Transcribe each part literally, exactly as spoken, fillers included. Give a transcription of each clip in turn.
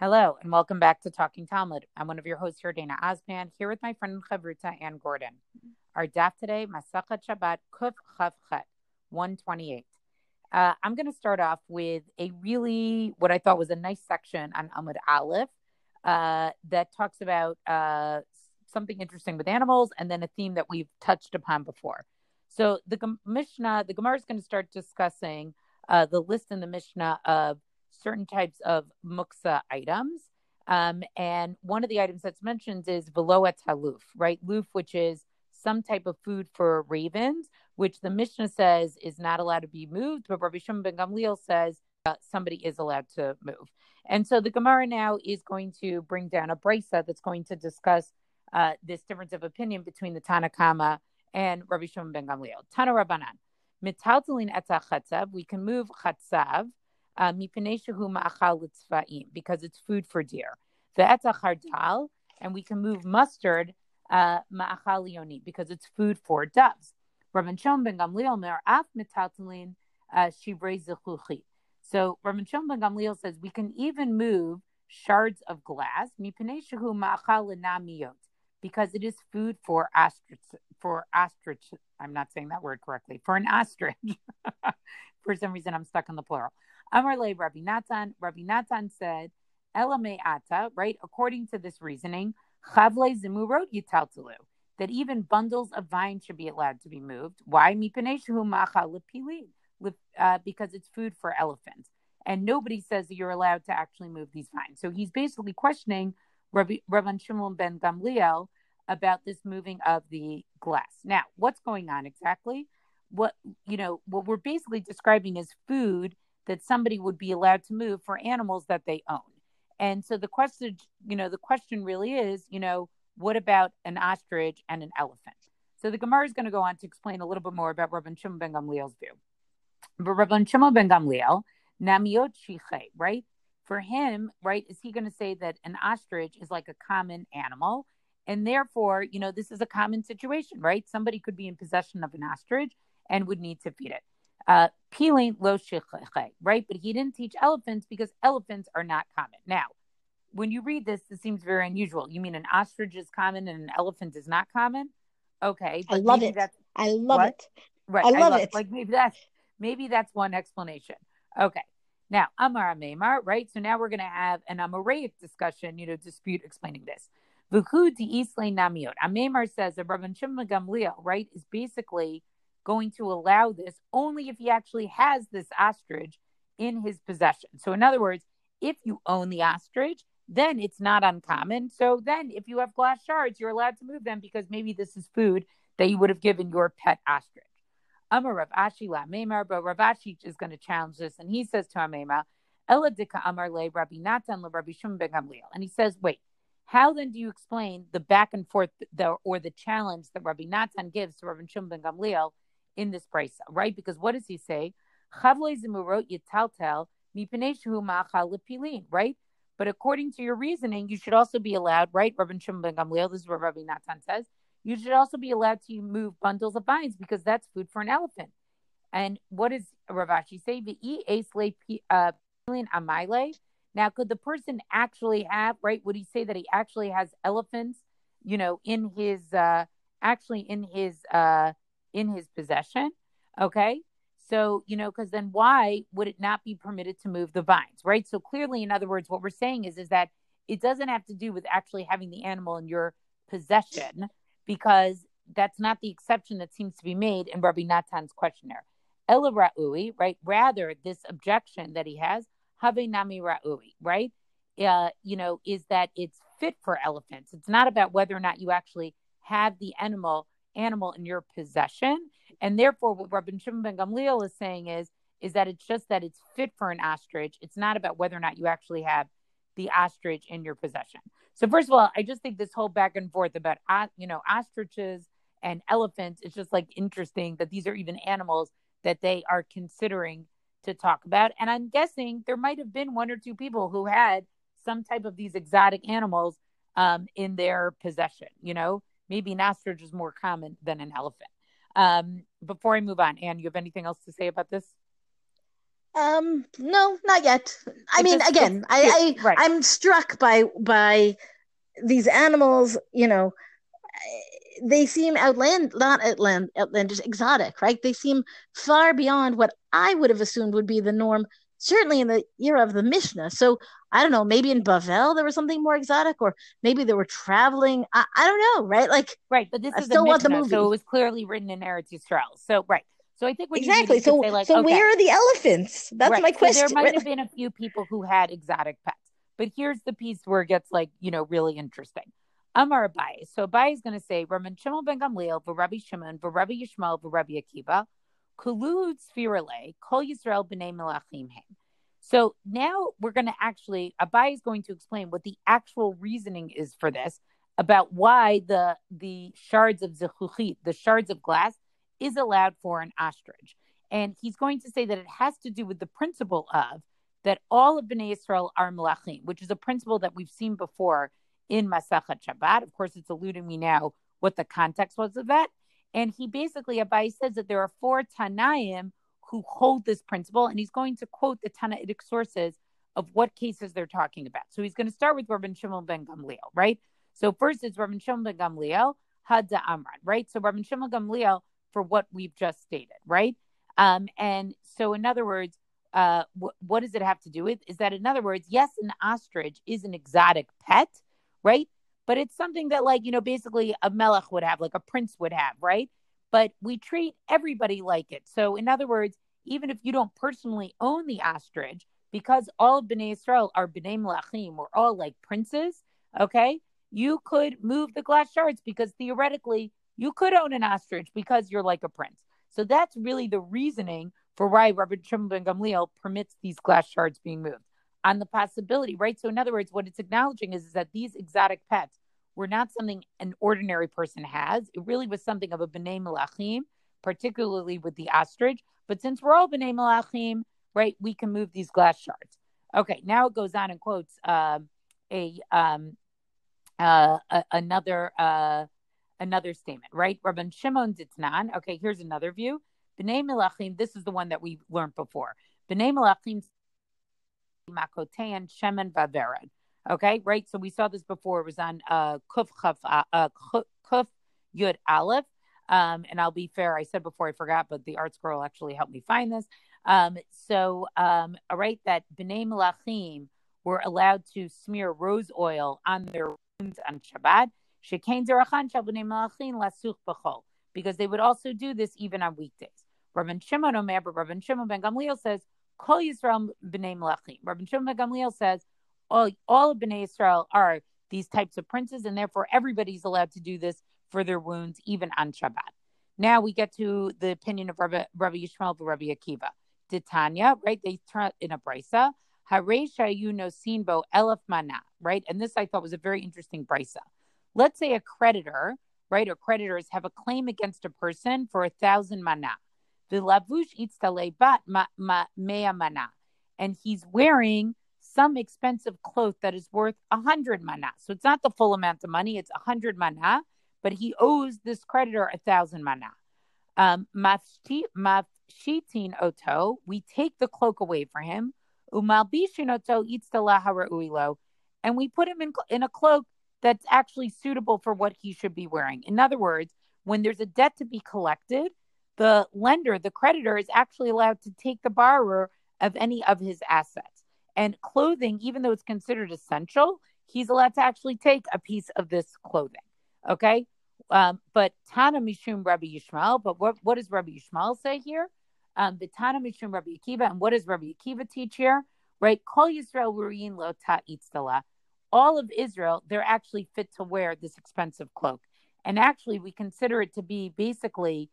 Hello, and welcome back to Talking Talmud. I'm one of your hosts here, Dana Osman, here with my friend Chavruta, Ann Gordon. Our daf today, Masachat Shabbat, Kuf Chavchet, one twenty-eight. Uh, I'm going to start off with a really, what I thought was a nice section on Amud Aleph uh, that talks about uh, something interesting with animals and then a theme that we've touched upon before. So the Gem- Mishnah, the Gemara is going to start discussing uh, the list in the Mishnah of certain types of muktzeh items. Um, and one of the items that's mentioned is velo et haluf, right? Luf, which is some type of food for ravens, which the Mishnah says is not allowed to be moved, but Rabban Shimon ben Gamliel says uh, somebody is allowed to move. And so the Gemara now is going to bring down a brisa that's going to discuss uh, this difference of opinion between the Tanakama and Rabbi Shimon ben Gamliel. Tanu Rabanan, mitaltalin et chatzav, we can move chatzav, Uh, because it's food for deer. And we can move mustard uh, because it's food for doves. Rabban Shimon ben Gamliel, so Rabban Shimon ben Gamliel says we can even move shards of glass because it is food for ostrich. For ostrich, I'm not saying that word correctly. For an ostrich, for some reason I'm stuck in the plural. Amarle Rabbi Nathan, Rabbi Nathan said, Elame Ata, right? According to this reasoning, Chavle Zimurot Yitaltalu, that even bundles of vines should be allowed to be moved. Why? Mipaneshu Macha Lepili, because it's food for elephants. And nobody says that you're allowed to actually move these vines. So he's basically questioning Rabbi, Rabban Shimon ben Gamliel about this moving of the glass. Now, what's going on exactly? What, you know, what we're basically describing is food that somebody would be allowed to move for animals that they own. And so the question, you know, the question really is, you know, what about an ostrich and an elephant? So the Gemara is going to go on to explain a little bit more about Rabban Shimon ben Gamliel's view. But Rabban Shimon ben Gamliel, namiot shiche, right? For him, right, is he going to say that an ostrich is like a common animal? And therefore, you know, this is a common situation, right? Somebody could be in possession of an ostrich and would need to feed it. Uh, right? But he didn't teach elephants because elephants are not common. Now, when you read this, this seems very unusual. You mean an ostrich is common and an elephant is not common? Okay. I love it. I love what? it. Right. I love, I love it. it. Like maybe that's, maybe that's one explanation. Okay. Now, Amar Amemar, right? So now we're going to have an Amoraic discussion, you know, dispute explaining this. Amemar says that Rabban Shimon Gamliel, right, is basically going to allow this only if he actually has this ostrich in his possession. So in other words, if you own the ostrich, then it's not uncommon. So then if you have glass shards, you're allowed to move them because maybe this is food that you would have given your pet ostrich. Amar Rav Ashi la Amemar, but Rav Ashi is going to challenge this. And he says to Amemar, Ela dika amar le Rabbi Nathan le Rabbi Shimon ben Gamliel. And he says, wait, how then do you explain the back and forth the, or the challenge that Rabbi Nathan gives to Rabbi Shimon ben Gamliel in this brisa, right? Because what does he say? Right? But according to your reasoning, you should also be allowed, right? Rabbi Shimon ben Gamliel, this is what Rabbi Nathan says, you should also be allowed to move bundles of vines because that's food for an elephant. And what does Rav Ashi say? Now, could the person actually have, right? Would he say that he actually has elephants, you know, in his, uh, actually in his, uh, in his possession? Okay. So, you know, because then why would it not be permitted to move the vines, right? So clearly, in other words, what we're saying is, is that it doesn't have to do with actually having the animal in your possession, because that's not the exception that seems to be made in Rabbi Natan's questionnaire. Ela ra'ui, right? Rather, this objection that he has, have nami ra'ui, right? Uh, you know, is that it's fit for elephants. It's not about whether or not you actually have the animal animal in your possession, and therefore what Rabban Shimon ben Gamliel is saying is is that it's just that it's fit for an ostrich. It's not about whether or not you actually have the ostrich in your possession. So first of all, I just think this whole back and forth about uh, you know ostriches and elephants, it's just like interesting that these are even animals that they are considering to talk about. And I'm guessing there might have been one or two people who had some type of these exotic animals um, in their possession, you know. Maybe an ostrich is more common than an elephant. Um, before I move on, Anne, you have anything else to say about this? Um, no, not yet. I it mean, just, again, I, I, right. I'm struck by by these animals, you know, they seem outland, not outland, outlandish, exotic, right? They seem far beyond what I would have assumed would be the norm, certainly in the era of the Mishnah. So I don't know, maybe in Bavel there was something more exotic, or maybe they were traveling. I, I don't know, right? Like, right, but this I is still the Mishnah, the movie. So it was clearly written in Eretz Yisrael. So, right. So I think what exactly. You so, say, like, so okay, where are the elephants? That's right. my question. So there might have been a few people who had exotic pets, but here's the piece where it gets like, you know, really interesting. Amar Abaye. So Abaye is going to say, Rabban Shimon ben Gamliel, v'Rabbi Shimon, v'Rabbi Yishmael, v'Rabbi Akiva, kulud sfirale, Kol Yisrael Bnei Melachim hen. So now we're going to actually, Abaye is going to explain what the actual reasoning is for this, about why the the shards of zechuchit, the shards of glass, is allowed for an ostrich. And he's going to say that it has to do with the principle of that all of Bnei Yisrael are Melachim, which is a principle that we've seen before in Masachat Shabbat. Of course, it's eluding me now what the context was of that. And he basically, Abaye says that there are four Tanaim who hold this principle, and he's going to quote the Tanaitic sources of what cases they're talking about. So he's going to start with Rabban Shimon ben Gamliel, right? So first is Rabban Shimon ben Gamliel, Hadda Amran, right? So Rabban Shimon Gamliel, for what we've just stated, right? Um, and so, in other words, uh, w- what does it have to do with? Is that, in other words, yes, an ostrich is an exotic pet, right? But it's something that, like, you know, basically a melech would have, like a prince would have, right? But we treat everybody like it. So, in other words, even if you don't personally own the ostrich, because all of Bnei Yisrael are Bnei Melachim, we're all like princes, okay? You could move the glass shards because theoretically, you could own an ostrich because you're like a prince. So that's really the reasoning for why Rabban Shimon ben Gamliel permits these glass shards being moved. On the possibility, right? So in other words, what it's acknowledging is, is that these exotic pets were not something an ordinary person has. It really was something of a Bnei Melachim, particularly with the ostrich. But since we're all Bnei Melachim, right, we can move these glass shards. Okay, now it goes on and quotes uh, a, um, uh, a another... Uh, Another statement, right? Rabban Shimon Ditnan. Okay, here's another view. B'nai Malachim, this is the one that we learned before. B'nai Malachim, Makotan, Shemen Vaveran. Okay, right? So we saw this before. It was on uh, Kuf, Chaf, uh, Kuf Yud Aleph. Um, and I'll be fair, I said before I forgot, but the ArtScroll actually helped me find this. Um, so, um, all right, that B'nai Malachim were allowed to smear rose oil on their wounds on Shabbat. Because they would also do this even on weekdays. Rabban Shimon Omer, but Rabban Shimon ben Gamliel says, Kol Yisrael Bnei Melachim. Rabban Shimon ben Gamliel says, all, all of Bnei Yisrael are these types of princes, and therefore everybody's allowed to do this for their wounds, even on Shabbat. Now we get to the opinion of Rabbi, Rabbi Yishmael and Rabbi Akiva. Titania, right? They turn in a brisa. Haresha you no sinbo elef mana, right? And this I thought was a very interesting brisa. Let's say a creditor, right, or creditors have a claim against a person for a thousand mana. The lavush eats talebat mea mana. And he's wearing some expensive cloth that is worth a hundred mana. So it's not the full amount of money, it's a hundred mana, but he owes this creditor a thousand mana. Um, mafshitin oto, we take the cloak away for him. Umalbishin oto eats talahara, and we put him in, in a cloak that's actually suitable for what he should be wearing. In other words, when there's a debt to be collected, the lender, the creditor, is actually allowed to take the borrower of any of his assets. And clothing, even though it's considered essential, he's allowed to actually take a piece of this clothing. Okay? Um, but Tana Mishum Rabbi Yishmael, but what, what does Rabbi Yishmael say here? Um, the Tana Mishum Rabbi Akiva, and what does Rabbi Akiva teach here? Right? Kol Yisrael Ru'in Lo Ta'itztala. All of Israel, they're actually fit to wear this expensive cloak. And actually, we consider it to be basically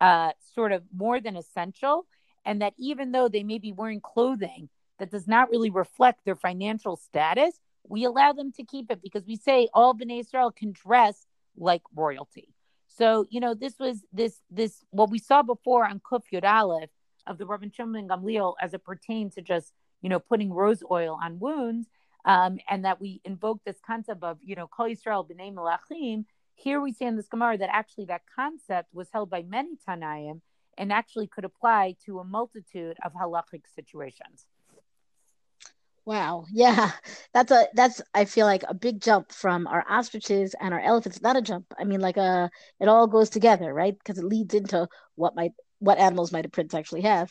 uh, sort of more than essential. And that even though they may be wearing clothing that does not really reflect their financial status, we allow them to keep it because we say all Bnei Israel can dress like royalty. So, you know, this was this, this what we saw before on Kuf Yud Aleph of the Rabban Shimon ben Gamliel as it pertained to just, you know, putting rose oil on wounds. Um, and that we invoke this concept of, you know, Kol Yisrael Bnei Melachim. Here we see in this Gemara that actually that concept was held by many Tanaim, and actually could apply to a multitude of halachic situations. Wow. Yeah, that's a that's I feel like a big jump from our ostriches and our elephants. Not a jump. I mean, like a it all goes together, right? Because it leads into what might what animals migrants actually have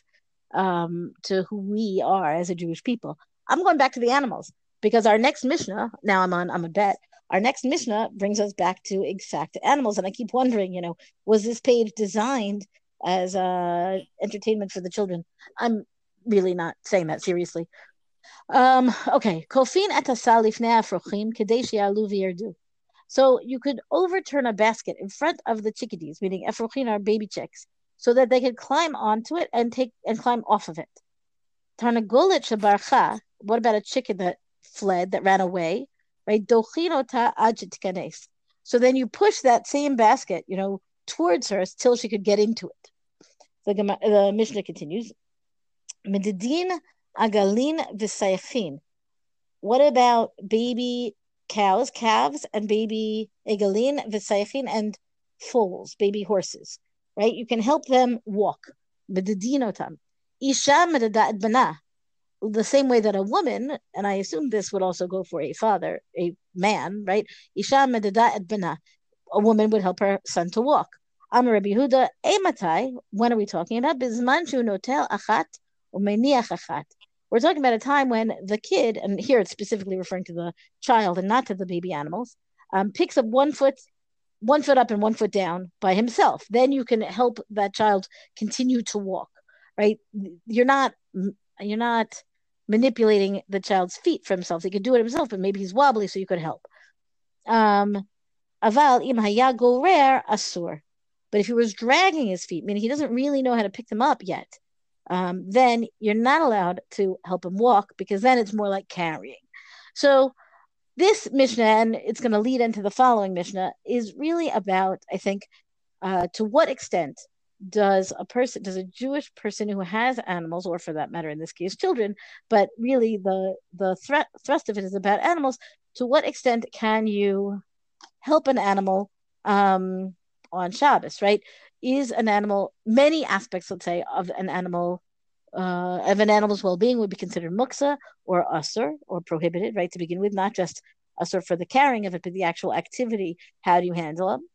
um, to who we are as a Jewish people. I'm going back to the animals because our next Mishnah. Now I'm on. I'm a bet. Our next Mishnah brings us back to exact animals, and I keep wondering, you know, was this page designed as uh, entertainment for the children? I'm really not saying that seriously. Um, okay. So you could overturn a basket in front of the chickadees, meaning efrochin are baby chicks, so that they could climb onto it and take and climb off of it. Tarnagolet shabarcha, what about a chicken that fled, that ran away? Right? Dochinota ajitkanes. So then you push that same basket, you know, towards her till she could get into it. The, the Mishnah continues. Medidin agalin v'sayachin. What about baby cows, calves, and baby agalin v'sayachin and foals, baby horses, right? You can help them walk. Medidinotam. Isha medadat bana. The same way that a woman, and I assume this would also go for a father, a man, right? Isha medadat bana. A woman would help her son to walk. Amar Rabbi Yehuda, ematai. When are we talking about? Bizman shu notel achat. We're talking about a time when the kid, and here it's specifically referring to the child and not to the baby animals, um, picks up one foot, one foot up and one foot down by himself. Then you can help that child continue to walk, right? You're not, you're not manipulating the child's feet for himself. He could do it himself, but maybe he's wobbly, so you could help. Um, aval im haya gorer asur, but if he was dragging his feet, meaning he doesn't really know how to pick them up yet. Um, then you're not allowed to help him walk because then it's more like carrying. So this Mishnah, and it's going to lead into the following Mishnah, is really about, I think, uh, to what extent does a person, does a Jewish person who has animals, or for that matter, in this case, children, but really the the thre- thrust of it is about animals. To what extent can you help an animal um, on Shabbos, right? Is an animal, many aspects, let's say, of an animal, uh, of an animal's well-being would be considered muktzeh or asur or prohibited, right, to begin with, not just asur for the carrying of it, but the actual activity, how do you handle them?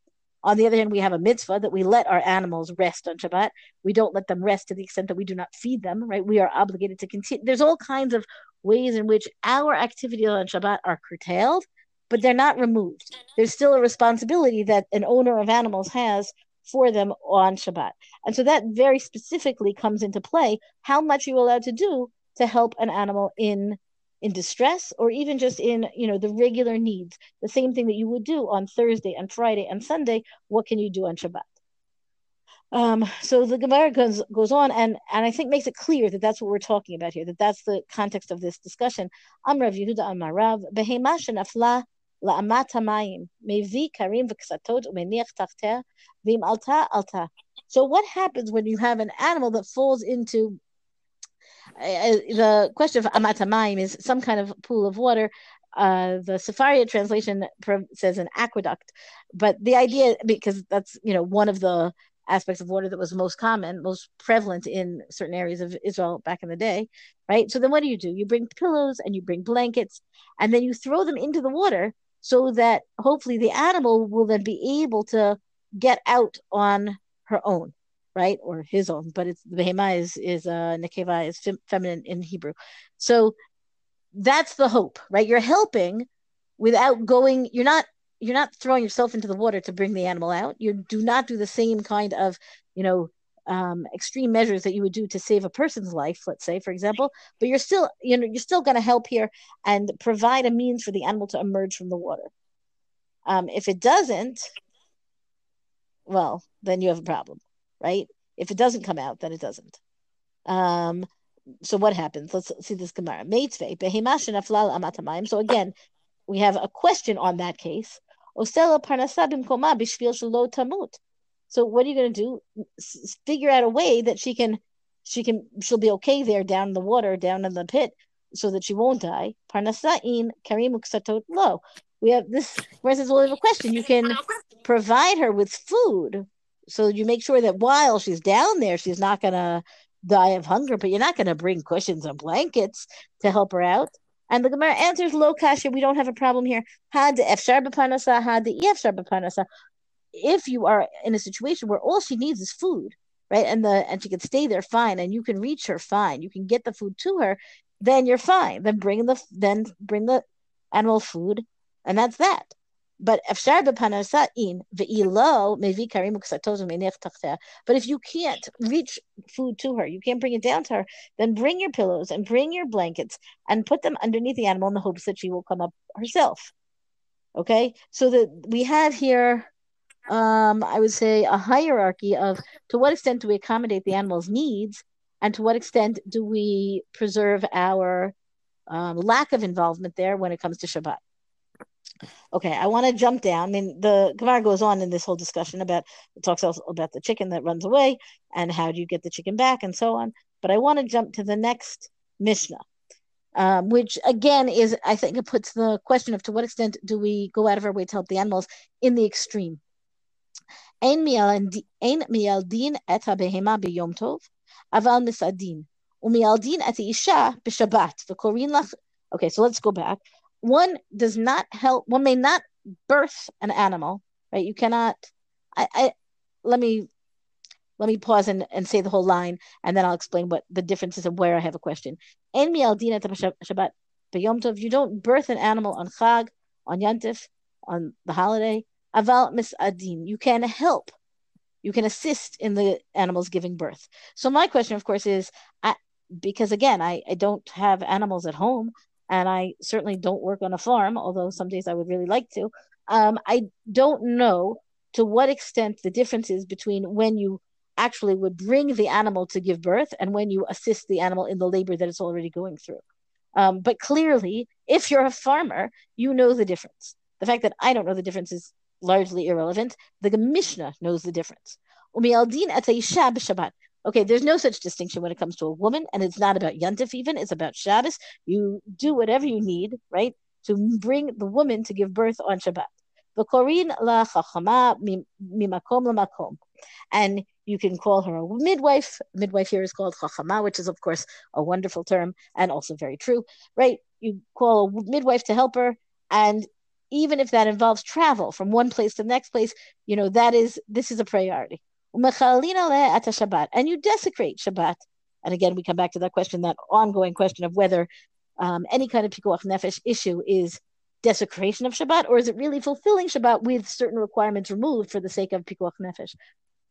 On the other hand, we have a mitzvah that we let our animals rest on Shabbat. We don't let them rest to the extent that we do not feed them, right? We are obligated to continue. There's all kinds of ways in which our activities on Shabbat are curtailed, but they're not removed. There's still a responsibility that an owner of animals has for them on Shabbat. And so that very specifically comes into play, how much you're allowed to do to help an animal in in distress, or even just in, you know, the regular needs. The same thing that you would do on Thursday and Friday and Sunday, what can you do on Shabbat? Um, so the Gemara goes, goes on and, and I think makes it clear that that's what we're talking about here, that that's the context of this discussion. Amar Rav Yehuda Amar Rav, behema shenafla la'amat hamayim, mevi karim v'ksatot u'meniach tachter v'im alta alta. So what happens when you have an animal that falls into uh, the question of amat hamayim is some kind of pool of water. Uh, the Sephardi translation says an aqueduct, but the idea, because that's, you know, one of the aspects of water that was most common, most prevalent in certain areas of Israel back in the day, right? So then what do you do? You bring pillows and you bring blankets, and then you throw them into the water, so that hopefully the animal will then be able to get out on her own, right? Or his own, but it's the behemah is, is uh, nekeva is fem- feminine in Hebrew. So that's the hope, right? You're helping without going, you're not, you're not throwing yourself into the water to bring the animal out. You do not do the same kind of, you know, um, extreme measures that you would do to save a person's life, let's say, for example, but you're still, you know, you're still going to help here and provide a means for the animal to emerge from the water. Um, if it doesn't, well, then you have a problem, right? If it doesn't come out, then it doesn't. Um, so what happens? Let's see this Gemara. So again, we have a question on that case. So what are you going to do? S- figure out a way that she can, she can, she'll be okay there down in the water, down in the pit, so that she won't die. Parnasain karim uksatot lo. We have this. Whereas, well, we have a question. You can provide her with food, So you make sure that while she's down there, she's not going to die of hunger, but you're not going to bring cushions and blankets to help her out. And the Gemara answers, lo kasha, we don't have a problem here. Had efshar b'panasa, had efshar b'panasa. If you are in a situation where all she needs is food, right, and the and she can stay there, fine, and you can reach her, fine, you can get the food to her, then you're fine. Then bring the then bring the animal food, and that's that. But if you can't reach food to her, you can't bring it down to her, then bring your pillows and bring your blankets and put them underneath the animal in the hopes that she will come up herself. Okay? So that we have here, um, I would say, a hierarchy of to what extent do we accommodate the animal's needs and to what extent do we preserve our um, lack of involvement there when it comes to Shabbat. Okay, I want to jump down. I mean, the Gemara goes on in this whole discussion about, it talks also about the chicken that runs away and how do you get the chicken back and so on. But I want to jump to the next Mishnah, um, which again is, I think it puts the question of to what extent do we go out of our way to help the animals in the extreme. Ein mialdin et habehema b'yom tov, aval misadin. Umialdin et isha b'shabbat v'korin lach. Okay, so let's go back. One does not help, one may not birth an animal, right? You cannot, I, I let me let me pause and, and say the whole line, and then I'll explain what the difference is and where I have a question. En mialdina Shabbat b'yom tov, you don't birth an animal on Chag, on Yantif, on the holiday. Aval misadim, you can help, you can assist in the animals giving birth. So my question, of course, is, I, because again, I, I don't have animals at home, and I certainly don't work on a farm, although some days I would really like to. Um, I don't know to what extent the difference is between when you actually would bring the animal to give birth and when you assist the animal in the labor that it's already going through. Um, but clearly, if you're a farmer, you know the difference. The fact that I don't know the difference is largely irrelevant. The Mishnah knows the difference. Okay, there's no such distinction when it comes to a woman, and it's not about Yantif even, it's about Shabbos. You do whatever you need, right, to bring the woman to give birth on Shabbat. And you can call her a midwife. Midwife here is called Chachama, which is, of course, a wonderful term and also very true, right? You call a midwife to help her, and even if that involves travel from one place to the next place, you know, that is, this is a priority. And you desecrate Shabbat. And again, we come back to that question, that ongoing question of whether um, any kind of pikuach nefesh issue is desecration of Shabbat, or is it really fulfilling Shabbat with certain requirements removed for the sake of pikuach nefesh?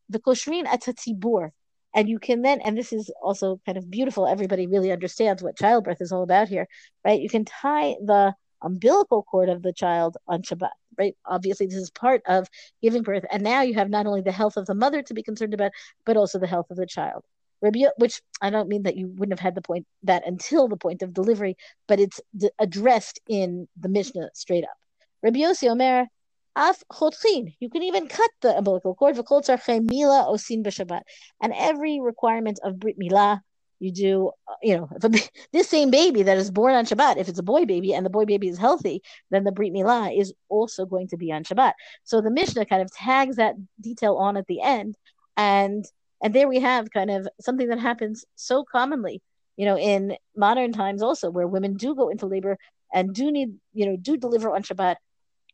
The koshrin atatzibur. And you can then, and this is also kind of beautiful, everybody really understands what childbirth is all about here, right? You can tie the umbilical cord of the child on Shabbat, right? Obviously, this is part of giving birth. And now you have not only the health of the mother to be concerned about, but also the health of the child. Which I don't mean that you wouldn't have had the point that until the point of delivery, but it's d- addressed in the Mishnah straight up. Rabbi Yossi Omer, af chotchin, you can even cut the umbilical cord. V'kol tzarchei mila osin b'Shabbat. And every requirement of Brit Mila, you do, you know, if a, this same baby that is born on Shabbat, if it's a boy baby and the boy baby is healthy, then the Brit Milah is also going to be on Shabbat. So the Mishnah kind of tags that detail on at the end. And and there we have kind of something that happens so commonly, you know, in modern times also, where women do go into labor and do need, you know, do deliver on Shabbat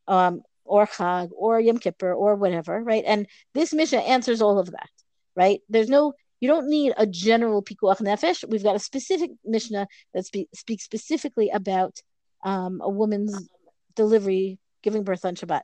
um, or Chag or Yom Kippur or whatever, right? And this Mishnah answers all of that, right? There's no, you don't need a general pikuach nefesh. We've got a specific Mishnah that spe- speaks specifically about um, a woman's delivery, giving birth on Shabbat.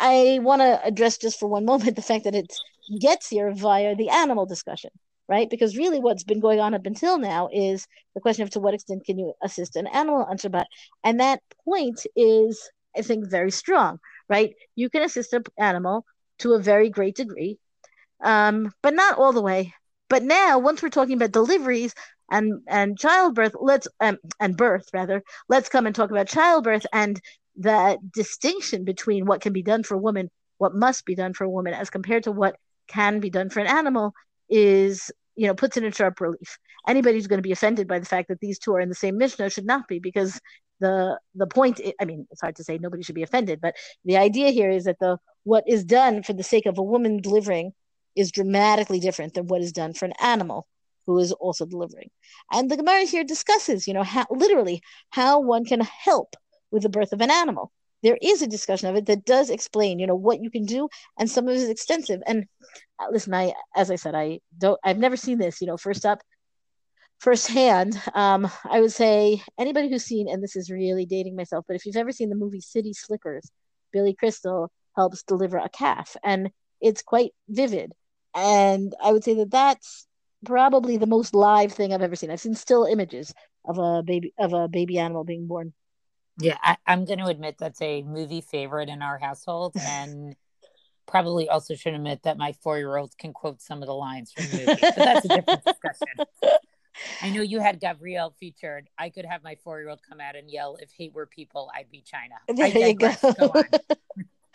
I want to address just for one moment the fact that it gets here via the animal discussion, right? Because really what's been going on up until now is the question of to what extent can you assist an animal on Shabbat? And that point is, I think, very strong, right? You can assist an animal to a very great degree, um, but not all the way. But now, once we're talking about deliveries and, and childbirth, let's um, and birth rather, let's come and talk about childbirth and the distinction between what can be done for a woman, what must be done for a woman, as compared to what can be done for an animal, is, you know, puts it in sharp relief. Anybody who's going to be offended by the fact that these two are in the same Mishnah should not be, because the the point, I mean, it's hard to say nobody should be offended, but the idea here is that the what is done for the sake of a woman delivering is dramatically different than what is done for an animal who is also delivering. And the Gemara here discusses, you know, how, literally how one can help with the birth of an animal. There is a discussion of it that does explain, you know, what you can do, and some of it is extensive. And uh, listen, I, as I said, I don't, I've never seen this, you know, first up, firsthand. Um, I would say anybody who's seen, and this is really dating myself, but if you've ever seen the movie City Slickers, Billy Crystal helps deliver a calf, and it's quite vivid. And I would say that that's probably the most live thing I've ever seen. I've seen still images of a baby of a baby animal being born. Yeah, I, I'm going to admit that's a movie favorite in our household, and probably also should admit that my four-year-old can quote some of the lines from the movie, but that's a different discussion. I know you had Gabrielle featured. I could have my four-year-old come out and yell, "If hate were people, I'd be China." There I digress. You go. Go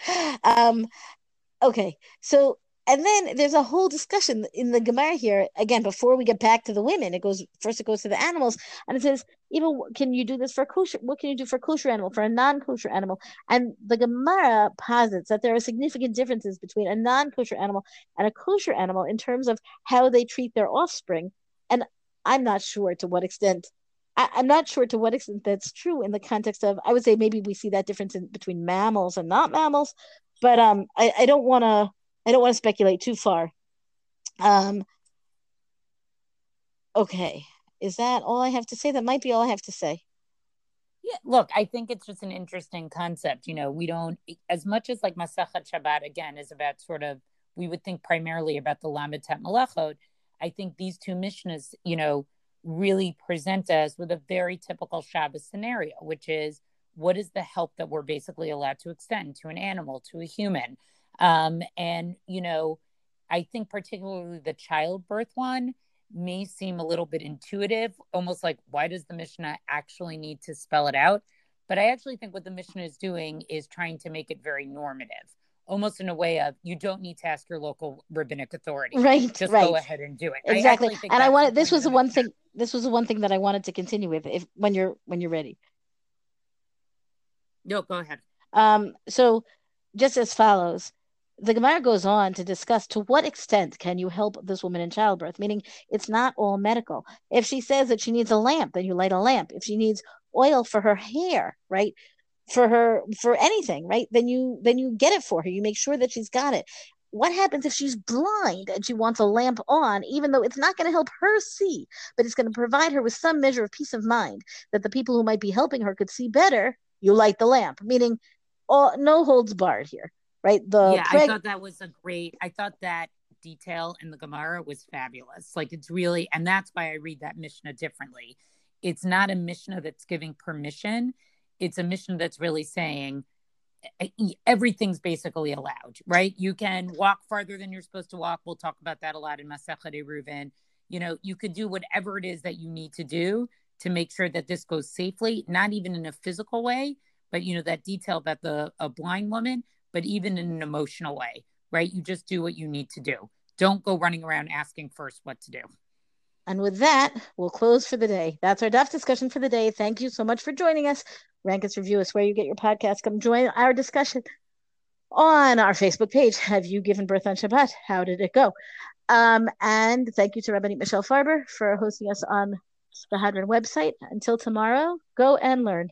on. um, okay, so. And then there's a whole discussion in the Gemara here. Again, before we get back to the women, it goes first. It goes to the animals, and it says, even can you do this for a kosher? What can you do for a kosher animal, for a non-kosher animal? And the Gemara posits that there are significant differences between a non-kosher animal and a kosher animal in terms of how they treat their offspring. And I'm not sure to what extent. I, I'm not sure to what extent that's true in the context of. I would say maybe we see that difference in, between mammals and not mammals, but um, I, I don't want to. I don't want to speculate too far. Um, okay. Is that all I have to say? That might be all I have to say. Yeah, look, I think it's just an interesting concept. You know, we don't, as much as like Masachat Shabbat, again, is about sort of, we would think primarily about the Lamad Tet Malachot. I think these two Mishnahs, you know, really present us with a very typical Shabbos scenario, which is, what is the help that we're basically allowed to extend to an animal, to a human? Um, and, you know, I think particularly the childbirth one may seem a little bit intuitive, almost like, why does the Mishnah actually need to spell it out? But I actually think what the Mishnah is doing is trying to make it very normative, almost in a way of, you don't need to ask your local rabbinic authority. Right. Just right. Go ahead and do it. Exactly. I and I wanted, this was the one thing, this was the one thing that I wanted to continue with if, when you're, when you're ready. No, go ahead. Um, so just as follows. The Gemara goes on to discuss to what extent can you help this woman in childbirth, meaning it's not all medical. If she says that she needs a lamp, then you light a lamp. If she needs oil for her hair, right, for her, for anything, right, then you then you get it for her. You make sure that she's got it. What happens if she's blind and she wants a lamp on, even though it's not going to help her see, but it's going to provide her with some measure of peace of mind that the people who might be helping her could see better? You light the lamp, meaning all, no holds barred here. Right. The yeah, preg- I thought that was a great, I thought that detail in the Gemara was fabulous. Like, it's really, and that's why I read that Mishnah differently. It's not a Mishnah that's giving permission. It's a Mishnah that's really saying everything's basically allowed, right? You can walk farther than you're supposed to walk. We'll talk about that a lot in Masechet Eruvin. You know, you could do whatever it is that you need to do to make sure that this goes safely, not even in a physical way, but, you know, that detail about the a blind woman, but even in an emotional way, right? You just do what you need to do. Don't go running around asking first what to do. And with that, we'll close for the day. That's our daf discussion for the day. Thank you so much for joining us. Rank us, review us where you get your podcast. Come join our discussion on our Facebook page. Have you given birth on Shabbat? How did it go? Um, and thank you to Rabbi Michelle Farber for hosting us on the Hadron website. Until tomorrow, go and learn.